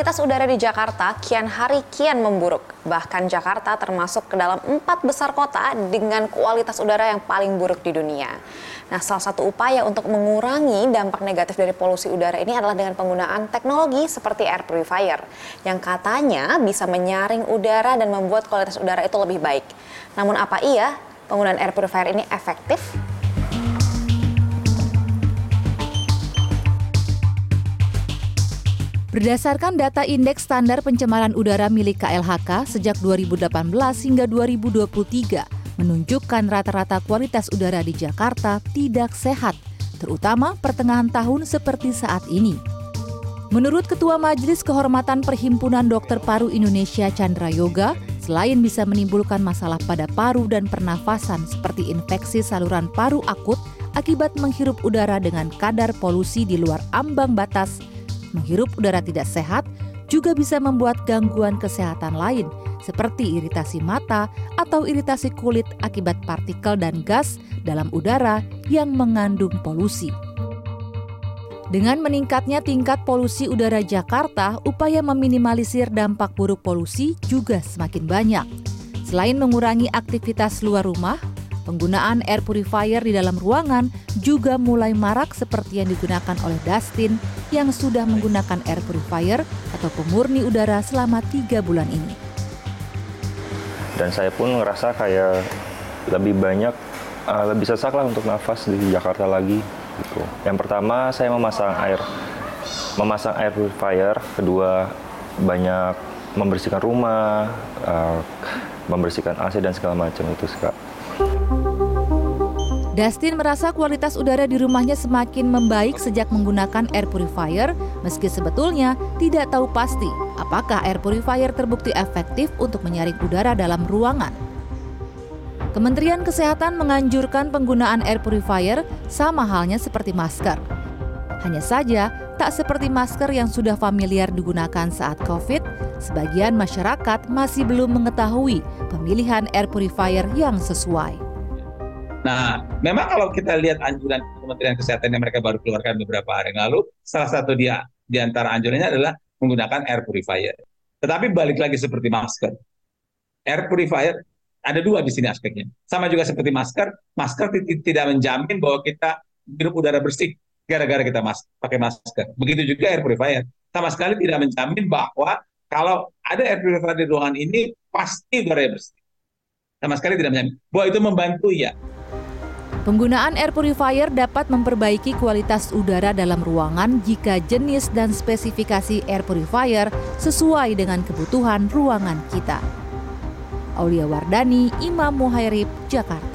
Kualitas udara di Jakarta kian hari kian memburuk. Bahkan Jakarta termasuk ke dalam 4 besar kota dengan kualitas udara yang paling buruk di dunia. Nah, salah satu upaya untuk mengurangi dampak negatif dari polusi udara ini adalah dengan penggunaan teknologi seperti air purifier yang katanya bisa menyaring udara dan membuat kualitas udara itu lebih baik. Namun apa iya penggunaan air purifier ini efektif? Berdasarkan data indeks standar pencemaran udara milik KLHK sejak 2018 hingga 2023 menunjukkan rata-rata kualitas udara di Jakarta tidak sehat, terutama pertengahan tahun seperti saat ini. Menurut Ketua Majelis Kehormatan Perhimpunan Dokter Paru Indonesia Chandra Yoga, selain bisa menimbulkan masalah pada paru dan pernafasan seperti infeksi saluran paru akut akibat menghirup udara dengan kadar polusi di luar ambang batas, menghirup udara tidak sehat juga bisa membuat gangguan kesehatan lain seperti iritasi mata atau iritasi kulit akibat partikel dan gas dalam udara yang mengandung polusi. Dengan meningkatnya tingkat polusi udara Jakarta, upaya meminimalisir dampak buruk polusi juga semakin banyak. Selain mengurangi aktivitas luar rumah, penggunaan air purifier di dalam ruangan juga mulai marak seperti yang digunakan oleh Dustin yang sudah menggunakan air purifier atau pemurni udara selama 3 bulan ini. Dan saya pun ngerasa kayak lebih banyak, lebih sesak lah untuk nafas di Jakarta lagi. Gitu. Yang pertama saya memasang air purifier. Kedua banyak membersihkan rumah, membersihkan AC dan segala macam itu Kak. Dustin merasa kualitas udara di rumahnya semakin membaik sejak menggunakan air purifier, meski sebetulnya tidak tahu pasti apakah air purifier terbukti efektif untuk menyaring udara dalam ruangan. Kementerian Kesehatan menganjurkan penggunaan air purifier sama halnya seperti masker. Hanya saja, tak seperti masker yang sudah familiar digunakan saat COVID, sebagian masyarakat masih belum mengetahui pemilihan air purifier yang sesuai. Nah, memang kalau kita lihat anjuran Kementerian Kesehatan yang mereka baru keluarkan beberapa hari lalu, salah satu di antara anjurannya adalah menggunakan air purifier. Tetapi balik lagi seperti masker. Air purifier, ada 2 di sini aspeknya. Sama juga seperti masker, masker tidak menjamin bahwa kita hirup udara bersih gara-gara kita pakai masker. Begitu juga air purifier. Sama sekali tidak menjamin bahwa kalau ada air purifier di ruangan ini, pasti udara bersih. Sama sekali tidak menjamin. Bahwa itu membantu ya. Penggunaan air purifier dapat memperbaiki kualitas udara dalam ruangan jika jenis dan spesifikasi air purifier sesuai dengan kebutuhan ruangan kita. Aulia Wardani, Imam Muhairib, Jakarta.